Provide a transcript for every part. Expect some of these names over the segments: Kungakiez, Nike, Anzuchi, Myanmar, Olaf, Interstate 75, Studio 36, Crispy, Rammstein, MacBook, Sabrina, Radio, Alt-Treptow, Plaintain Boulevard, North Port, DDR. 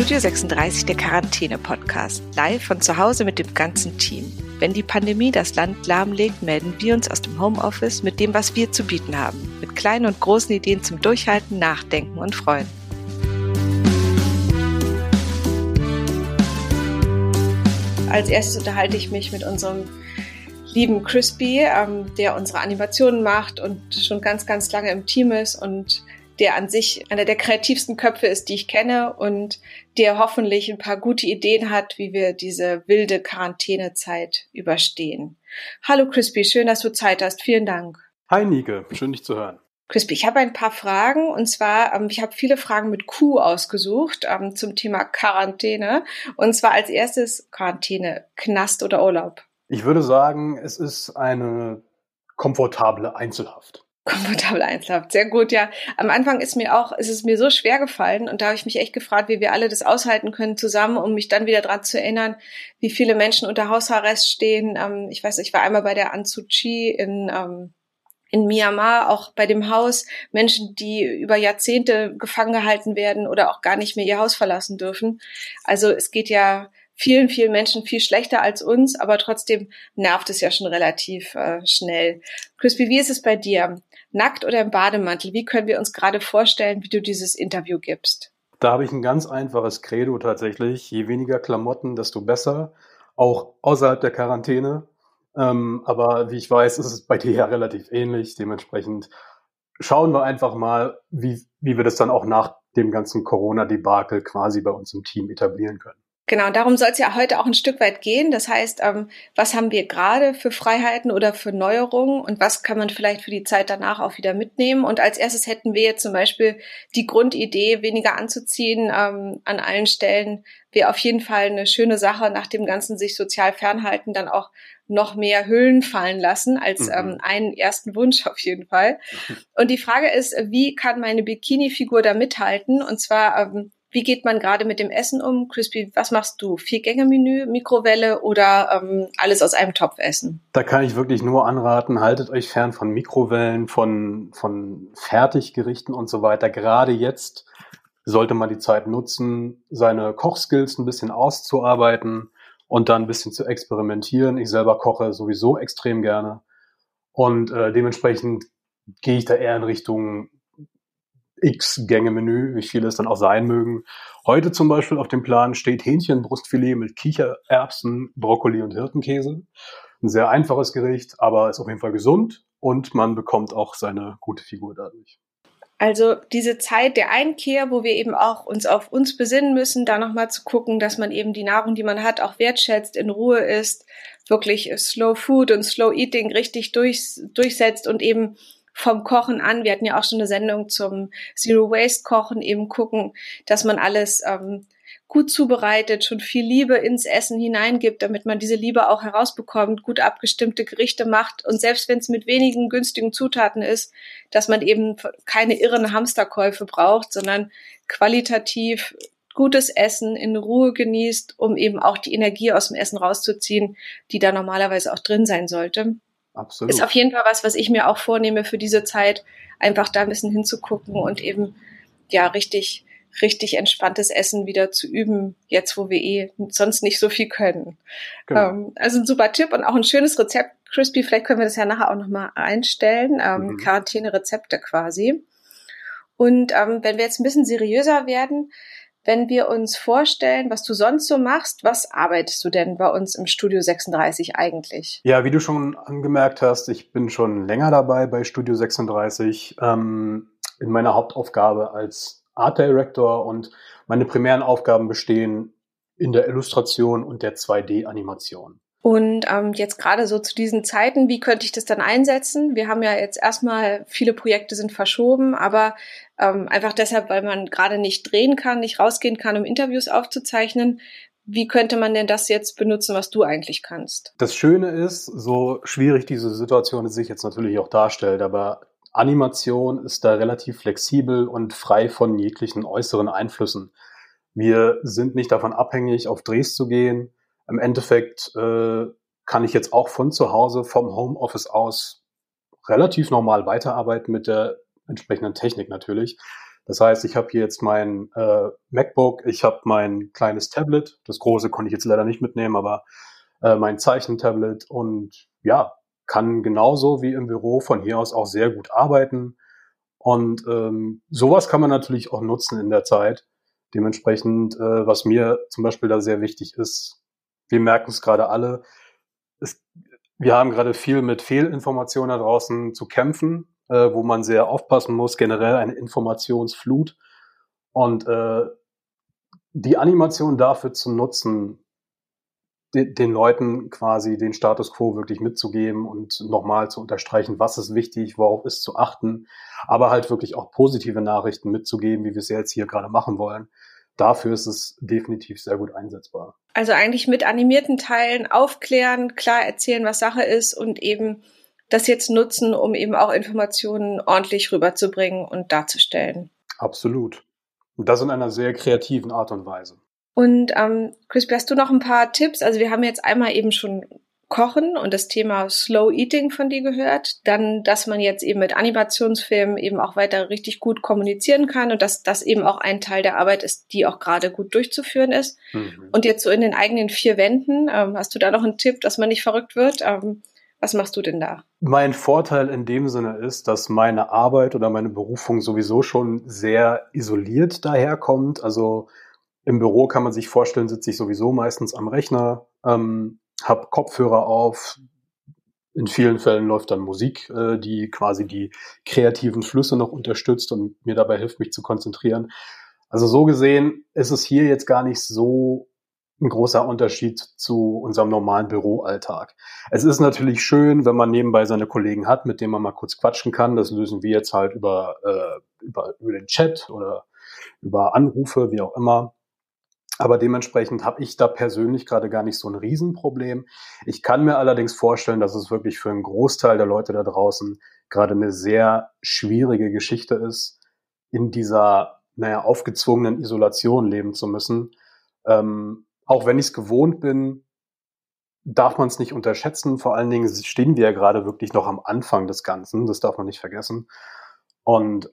Studio 36, der Quarantäne-Podcast, live von zu Hause mit dem ganzen Team. Wenn die Pandemie das Land lahmlegt, melden wir uns aus dem Homeoffice mit dem, was wir zu bieten haben. Mit kleinen und großen Ideen zum Durchhalten, Nachdenken und Freuen. Als erstes unterhalte ich mich mit unserem lieben Crispy, der unsere Animationen macht und schon ganz, ganz lange im Team ist und der an sich einer der kreativsten Köpfe ist, die ich kenne und der hoffentlich ein paar gute Ideen hat, wie wir diese wilde Quarantänezeit überstehen. Hallo Crispy, schön, dass du Zeit hast. Vielen Dank. Hi Nike, schön dich zu hören. Crispy, ich habe ein paar Fragen und zwar, ich habe viele Fragen mit Q ausgesucht zum Thema Quarantäne und zwar als erstes Quarantäne, Knast oder Urlaub? Ich würde sagen, es ist eine komfortable Einzelhaft. Komfortable Einzelhaft, sehr gut, ja. Am Anfang ist es mir so schwer gefallen und da habe ich mich echt gefragt, wie wir alle das aushalten können zusammen, um mich dann wieder daran zu erinnern, wie viele Menschen unter Hausarrest stehen. Ich weiß, ich war einmal bei der Anzuchi in Myanmar, auch bei dem Haus, Menschen, die über Jahrzehnte gefangen gehalten werden oder auch gar nicht mehr ihr Haus verlassen dürfen. Also es geht ja vielen, vielen Menschen viel schlechter als uns, aber trotzdem nervt es ja schon relativ schnell. Crispy, wie ist es bei dir? Nackt oder im Bademantel? Wie können wir uns gerade vorstellen, wie du dieses Interview gibst? Da habe ich ein ganz einfaches Credo tatsächlich. Je weniger Klamotten, desto besser. Auch außerhalb der Quarantäne. Aber wie ich weiß, ist es bei dir ja relativ ähnlich. Dementsprechend schauen wir einfach mal, wie wir das dann auch nach dem ganzen Corona-Debakel quasi bei uns im Team etablieren können. Genau, darum soll es ja heute auch ein Stück weit gehen. Das heißt, was haben wir gerade für Freiheiten oder für Neuerungen und was kann man vielleicht für die Zeit danach auch wieder mitnehmen? Und als erstes hätten wir jetzt zum Beispiel die Grundidee, weniger anzuziehen an allen Stellen. Wäre auf jeden Fall eine schöne Sache, nach dem Ganzen sich sozial fernhalten, dann auch noch mehr Hüllen fallen lassen als einen ersten Wunsch auf jeden Fall. Und die Frage ist, wie kann meine Bikini-Figur da mithalten? Und zwar wie geht man gerade mit dem Essen um? Crispy, was machst du? 4-Gänge-Menü, Mikrowelle oder alles aus einem Topf essen? Da kann ich wirklich nur anraten, haltet euch fern von Mikrowellen, von Fertiggerichten und so weiter. Gerade jetzt sollte man die Zeit nutzen, seine Kochskills ein bisschen auszuarbeiten und dann ein bisschen zu experimentieren. Ich selber koche sowieso extrem gerne und dementsprechend gehe ich da eher in Richtung X-Gänge-Menü, wie viele es dann auch sein mögen. Heute zum Beispiel auf dem Plan steht Hähnchenbrustfilet mit Kichererbsen, Brokkoli und Hirtenkäse. Ein sehr einfaches Gericht, aber ist auf jeden Fall gesund und man bekommt auch seine gute Figur dadurch. Also diese Zeit der Einkehr, wo wir eben auch uns auf uns besinnen müssen, da nochmal zu gucken, dass man eben die Nahrung, die man hat, auch wertschätzt, in Ruhe isst, wirklich Slow Food und Slow Eating richtig durchsetzt und eben vom Kochen an, wir hatten ja auch schon eine Sendung zum Zero-Waste-Kochen, eben gucken, dass man alles gut zubereitet, schon viel Liebe ins Essen hineingibt, damit man diese Liebe auch herausbekommt, gut abgestimmte Gerichte macht und selbst wenn es mit wenigen günstigen Zutaten ist, dass man eben keine irren Hamsterkäufe braucht, sondern qualitativ gutes Essen in Ruhe genießt, um eben auch die Energie aus dem Essen rauszuziehen, die da normalerweise auch drin sein sollte. Absolut. Ist auf jeden Fall was ich mir auch vornehme für diese Zeit, einfach da ein bisschen hinzugucken und eben ja richtig, richtig entspanntes Essen wieder zu üben, jetzt wo wir sonst nicht so viel können. Genau. Also ein super Tipp und auch ein schönes Rezept, Crispy, vielleicht können wir das ja nachher auch nochmal einstellen, Quarantäne-Rezepte quasi. Und wenn wir jetzt ein bisschen seriöser werden, wenn wir uns vorstellen, was du sonst so machst, was arbeitest du denn bei uns im Studio 36 eigentlich? Ja, wie du schon angemerkt hast, ich bin schon länger dabei bei Studio 36, in meiner Hauptaufgabe als Art Director und meine primären Aufgaben bestehen in der Illustration und der 2D-Animation. Und jetzt gerade so zu diesen Zeiten, wie könnte ich das dann einsetzen? Wir haben ja jetzt erstmal, viele Projekte sind verschoben, aber einfach deshalb, weil man gerade nicht drehen kann, nicht rausgehen kann, um Interviews aufzuzeichnen. Wie könnte man denn das jetzt benutzen, was du eigentlich kannst? Das Schöne ist, so schwierig diese Situation sich jetzt natürlich auch darstellt, aber Animation ist da relativ flexibel und frei von jeglichen äußeren Einflüssen. Wir sind nicht davon abhängig, auf Drehs zu gehen. Im Endeffekt kann ich jetzt auch von zu Hause, vom Homeoffice aus relativ normal weiterarbeiten mit der entsprechenden Technik natürlich. Das heißt, ich habe hier jetzt mein MacBook, ich habe mein kleines Tablet. Das große konnte ich jetzt leider nicht mitnehmen, aber mein Zeichentablet und ja, kann genauso wie im Büro von hier aus auch sehr gut arbeiten. Und sowas kann man natürlich auch nutzen in der Zeit. Dementsprechend, was mir zum Beispiel da sehr wichtig ist, wir merken es gerade alle, wir haben gerade viel mit Fehlinformationen da draußen zu kämpfen, wo man sehr aufpassen muss, generell eine Informationsflut. Und die Animation dafür zu nutzen, den Leuten quasi den Status quo wirklich mitzugeben und nochmal zu unterstreichen, was ist wichtig, worauf ist zu achten, aber halt wirklich auch positive Nachrichten mitzugeben, wie wir es ja jetzt hier gerade machen wollen. Dafür ist es definitiv sehr gut einsetzbar. Also eigentlich mit animierten Teilen aufklären, klar erzählen, was Sache ist und eben das jetzt nutzen, um eben auch Informationen ordentlich rüberzubringen und darzustellen. Absolut. Und das in einer sehr kreativen Art und Weise. Und Crispy, hast du noch ein paar Tipps? Also wir haben jetzt einmal eben schon Kochen und das Thema Slow Eating von dir gehört. Dann, dass man jetzt eben mit Animationsfilmen eben auch weiter richtig gut kommunizieren kann und dass das eben auch ein Teil der Arbeit ist, die auch gerade gut durchzuführen ist. Mhm. Und jetzt so in den eigenen 4 Wänden, hast du da noch einen Tipp, dass man nicht verrückt wird? Was machst du denn da? Mein Vorteil in dem Sinne ist, dass meine Arbeit oder meine Berufung sowieso schon sehr isoliert daherkommt. Also im Büro kann man sich vorstellen, sitze ich sowieso meistens am Rechner, habe Kopfhörer auf. In vielen Fällen läuft dann Musik, die quasi die kreativen Flüsse noch unterstützt und mir dabei hilft, mich zu konzentrieren. Also so gesehen ist es hier jetzt gar nicht so ein großer Unterschied zu unserem normalen Büroalltag. Es ist natürlich schön, wenn man nebenbei seine Kollegen hat, mit denen man mal kurz quatschen kann. Das lösen wir jetzt halt über den Chat oder über Anrufe, wie auch immer. Aber dementsprechend habe ich da persönlich gerade gar nicht so ein Riesenproblem. Ich kann mir allerdings vorstellen, dass es wirklich für einen Großteil der Leute da draußen gerade eine sehr schwierige Geschichte ist, in dieser, aufgezwungenen Isolation leben zu müssen. Auch wenn ich es gewohnt bin, darf man es nicht unterschätzen. Vor allen Dingen stehen wir ja gerade wirklich noch am Anfang des Ganzen. Das darf man nicht vergessen. Und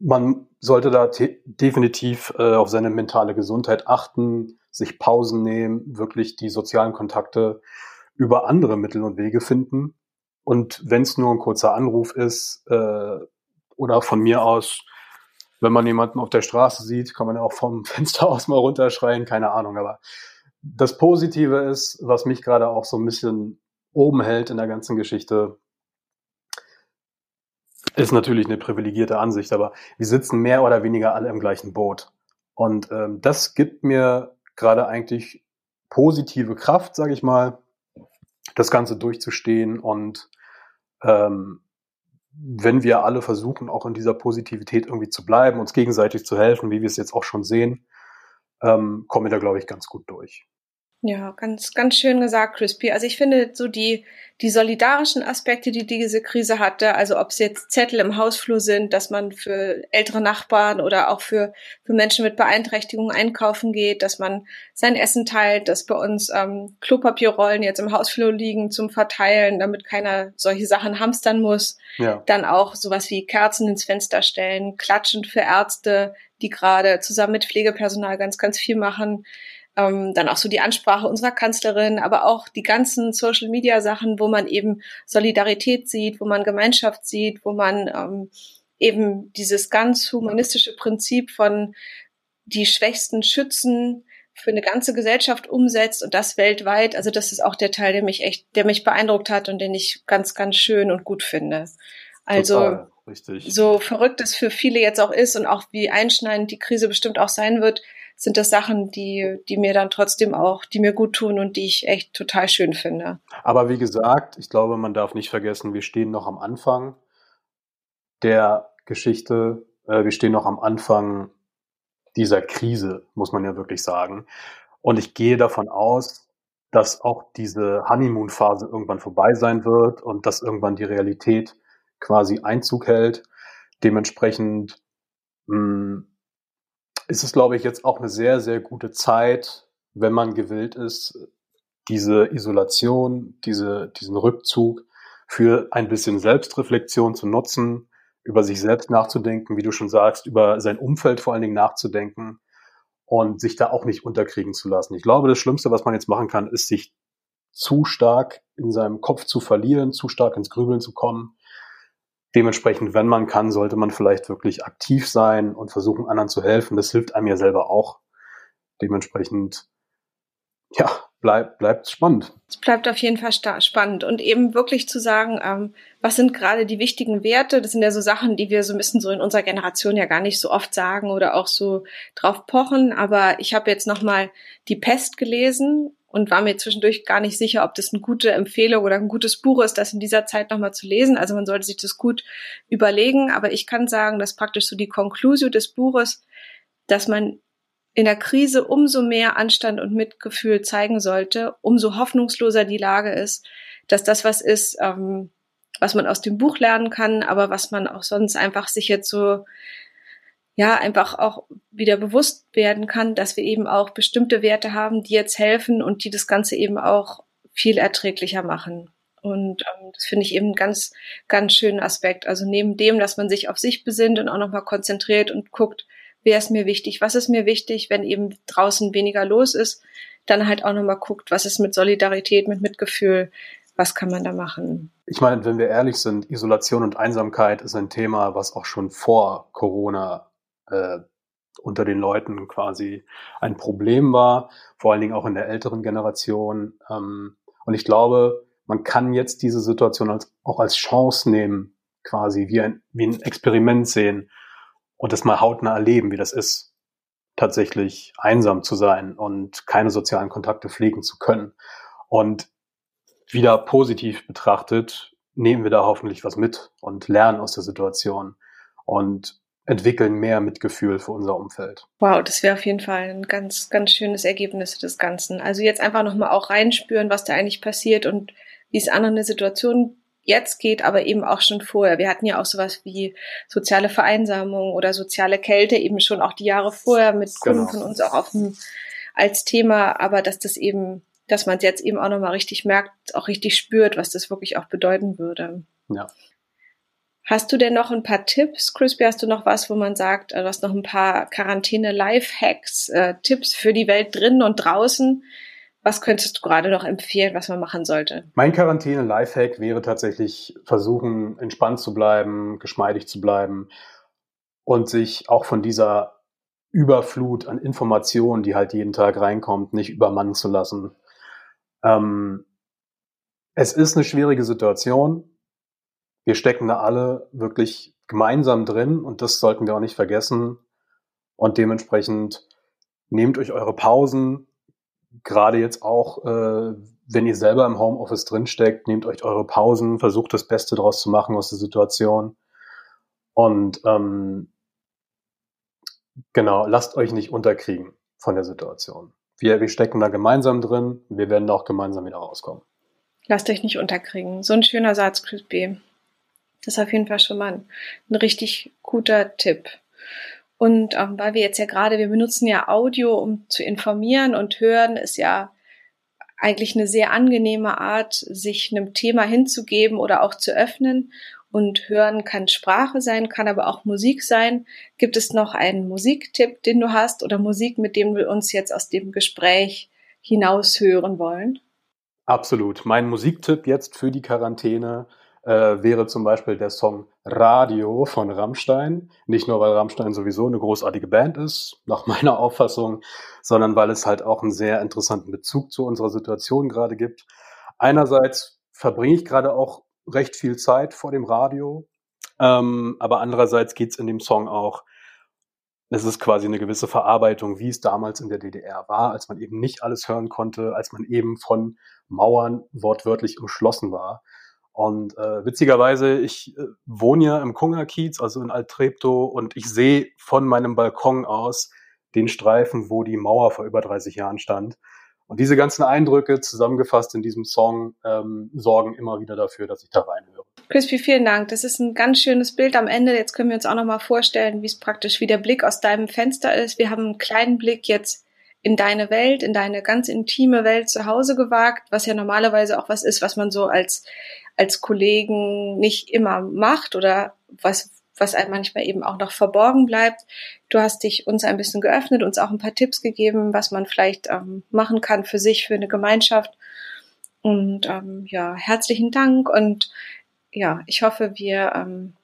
man sollte da definitiv auf seine mentale Gesundheit achten, sich Pausen nehmen, wirklich die sozialen Kontakte über andere Mittel und Wege finden. Und wenn es nur ein kurzer Anruf ist oder von mir aus, wenn man jemanden auf der Straße sieht, kann man ja auch vom Fenster aus mal runterschreien, keine Ahnung. Aber das Positive ist, was mich gerade auch so ein bisschen oben hält in der ganzen Geschichte, ist natürlich eine privilegierte Ansicht, aber wir sitzen mehr oder weniger alle im gleichen Boot. Und das gibt mir gerade eigentlich positive Kraft, sage ich mal, das Ganze durchzustehen. Und wenn wir alle versuchen, auch in dieser Positivität irgendwie zu bleiben, uns gegenseitig zu helfen, wie wir es jetzt auch schon sehen, kommen wir da, glaube ich, ganz gut durch. Ja, ganz, ganz schön gesagt, Crispy. Also ich finde so die solidarischen Aspekte, die diese Krise hatte, also ob es jetzt Zettel im Hausflur sind, dass man für ältere Nachbarn oder auch für Menschen mit Beeinträchtigungen einkaufen geht, dass man sein Essen teilt, dass bei uns Klopapierrollen jetzt im Hausflur liegen zum Verteilen, damit keiner solche Sachen hamstern muss. Ja. Dann auch sowas wie Kerzen ins Fenster stellen, klatschen für Ärzte, die gerade zusammen mit Pflegepersonal ganz, ganz viel machen. Dann auch so die Ansprache unserer Kanzlerin, aber auch die ganzen Social-Media-Sachen, wo man eben Solidarität sieht, wo man Gemeinschaft sieht, wo man eben dieses ganz humanistische Prinzip von die Schwächsten schützen für eine ganze Gesellschaft umsetzt und das weltweit. Also das ist auch der Teil, der mich beeindruckt hat und den ich ganz, ganz schön und gut finde. Also total, richtig. So verrückt es für viele jetzt auch ist und auch wie einschneidend die Krise bestimmt auch sein wird, sind das Sachen, die mir dann trotzdem auch, die mir gut tun und die ich echt total schön finde. Aber wie gesagt, ich glaube, man darf nicht vergessen, wir stehen noch am Anfang der Geschichte, wir stehen noch am Anfang dieser Krise, muss man ja wirklich sagen. Und ich gehe davon aus, dass auch diese Honeymoon-Phase irgendwann vorbei sein wird und dass irgendwann die Realität quasi Einzug hält. Dementsprechend ist es, glaube ich, jetzt auch eine sehr, sehr gute Zeit, wenn man gewillt ist, diese Isolation, diesen Rückzug für ein bisschen Selbstreflexion zu nutzen, über sich selbst nachzudenken, wie du schon sagst, über sein Umfeld vor allen Dingen nachzudenken und sich da auch nicht unterkriegen zu lassen. Ich glaube, das Schlimmste, was man jetzt machen kann, ist, sich zu stark in seinem Kopf zu verlieren, zu stark ins Grübeln zu kommen. Dementsprechend, wenn man kann, sollte man vielleicht wirklich aktiv sein und versuchen, anderen zu helfen. Das hilft einem ja selber auch. Dementsprechend, ja, bleibt spannend. Es bleibt auf jeden Fall spannend. Und eben wirklich zu sagen, was sind gerade die wichtigen Werte? Das sind ja so Sachen, die wir so ein bisschen so in unserer Generation ja gar nicht so oft sagen oder auch so drauf pochen. Aber ich habe jetzt nochmal Die Pest gelesen und war mir zwischendurch gar nicht sicher, ob das eine gute Empfehlung oder ein gutes Buch ist, das in dieser Zeit nochmal zu lesen. Also man sollte sich das gut überlegen. Aber ich kann sagen, dass praktisch so die Konklusio des Buches, dass man in der Krise umso mehr Anstand und Mitgefühl zeigen sollte, umso hoffnungsloser die Lage ist, dass das was ist, was man aus dem Buch lernen kann, aber was man auch sonst einfach sich jetzt so, ja, einfach auch wieder bewusst werden kann, dass wir eben auch bestimmte Werte haben, die jetzt helfen und die das Ganze eben auch viel erträglicher machen. Und das finde ich eben einen ganz, ganz schönen Aspekt. Also neben dem, dass man sich auf sich besinnt und auch nochmal konzentriert und guckt, wer ist mir wichtig, was ist mir wichtig, wenn eben draußen weniger los ist, dann halt auch nochmal guckt, was ist mit Solidarität, mit Mitgefühl, was kann man da machen? Ich meine, wenn wir ehrlich sind, Isolation und Einsamkeit ist ein Thema, was auch schon vor Corona unter den Leuten quasi ein Problem war, vor allen Dingen auch in der älteren Generation. Und ich glaube, man kann jetzt diese Situation auch als Chance nehmen, quasi wie ein Experiment sehen und das mal hautnah erleben, wie das ist, tatsächlich einsam zu sein und keine sozialen Kontakte pflegen zu können. Und wieder positiv betrachtet, nehmen wir da hoffentlich was mit und lernen aus der Situation und entwickeln mehr Mitgefühl für unser Umfeld. Wow, das wäre auf jeden Fall ein ganz, ganz schönes Ergebnis des Ganzen. Also jetzt einfach nochmal auch reinspüren, was da eigentlich passiert und wie es anderen eine Situation jetzt geht, aber eben auch schon vorher. Wir hatten ja auch sowas wie soziale Vereinsamung oder soziale Kälte eben schon auch die Jahre vorher mit Kunden von uns auch als Thema, aber dass man es jetzt eben auch nochmal richtig merkt, auch richtig spürt, was das wirklich auch bedeuten würde. Ja. Hast du denn noch ein paar Tipps, Crispy? Hast du noch was, wo man sagt, du hast noch ein paar Quarantäne-Life-Hacks, Tipps für die Welt drinnen und draußen? Was könntest du gerade noch empfehlen, was man machen sollte? Mein Quarantäne-Life-Hack wäre tatsächlich versuchen, entspannt zu bleiben, geschmeidig zu bleiben und sich auch von dieser Überflut an Informationen, die halt jeden Tag reinkommt, nicht übermannen zu lassen. Es ist eine schwierige Situation. Wir stecken da alle wirklich gemeinsam drin und das sollten wir auch nicht vergessen. Und dementsprechend nehmt euch eure Pausen, gerade jetzt auch, wenn ihr selber im Homeoffice drinsteckt, nehmt euch eure Pausen, versucht das Beste draus zu machen aus der Situation und genau, lasst euch nicht unterkriegen von der Situation. Wir stecken da gemeinsam drin, wir werden da auch gemeinsam wieder rauskommen. Lasst euch nicht unterkriegen. So ein schöner Satz, Crispy. Das ist auf jeden Fall schon mal ein richtig guter Tipp. Und weil wir jetzt ja gerade, wir benutzen ja Audio, um zu informieren und hören, ist ja eigentlich eine sehr angenehme Art, sich einem Thema hinzugeben oder auch zu öffnen. Und hören kann Sprache sein, kann aber auch Musik sein. Gibt es noch einen Musiktipp, den du hast oder Musik, mit dem wir uns jetzt aus dem Gespräch hinaus hören wollen? Absolut. Mein Musiktipp jetzt für die Quarantäne wäre zum Beispiel der Song Radio von Rammstein. Nicht nur, weil Rammstein sowieso eine großartige Band ist, nach meiner Auffassung, sondern weil es halt auch einen sehr interessanten Bezug zu unserer Situation gerade gibt. Einerseits verbringe ich gerade auch recht viel Zeit vor dem Radio, aber andererseits geht es in dem Song auch, es ist quasi eine gewisse Verarbeitung, wie es damals in der DDR war, als man eben nicht alles hören konnte, als man eben von Mauern wortwörtlich umschlossen war. Und witzigerweise, ich wohne ja im Kungakiez, also in Alt-Treptow, und ich sehe von meinem Balkon aus den Streifen, wo die Mauer vor über 30 Jahren stand. Und diese ganzen Eindrücke, zusammengefasst in diesem Song, sorgen immer wieder dafür, dass ich da reinhöre. Crispy, vielen Dank. Das ist ein ganz schönes Bild am Ende. Jetzt können wir uns auch nochmal vorstellen, wie es praktisch wie der Blick aus deinem Fenster ist. Wir haben einen kleinen Blick jetzt in deine Welt, in deine ganz intime Welt zu Hause gewagt, was ja normalerweise auch was ist, was man so als Kollegen nicht immer macht oder was was einem manchmal eben auch noch verborgen bleibt. Du hast dich uns ein bisschen geöffnet, uns auch ein paar Tipps gegeben, was man vielleicht machen kann für sich, für eine Gemeinschaft. Und ja, herzlichen Dank. Und ja, ich hoffe, wir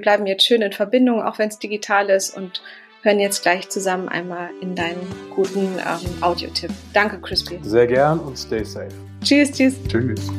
bleiben jetzt schön in Verbindung, auch wenn es digital ist, und hören jetzt gleich zusammen einmal in deinen guten Audiotipp. Danke, Crispy. Sehr gern und stay safe. Tschüss, tschüss. Tschüss.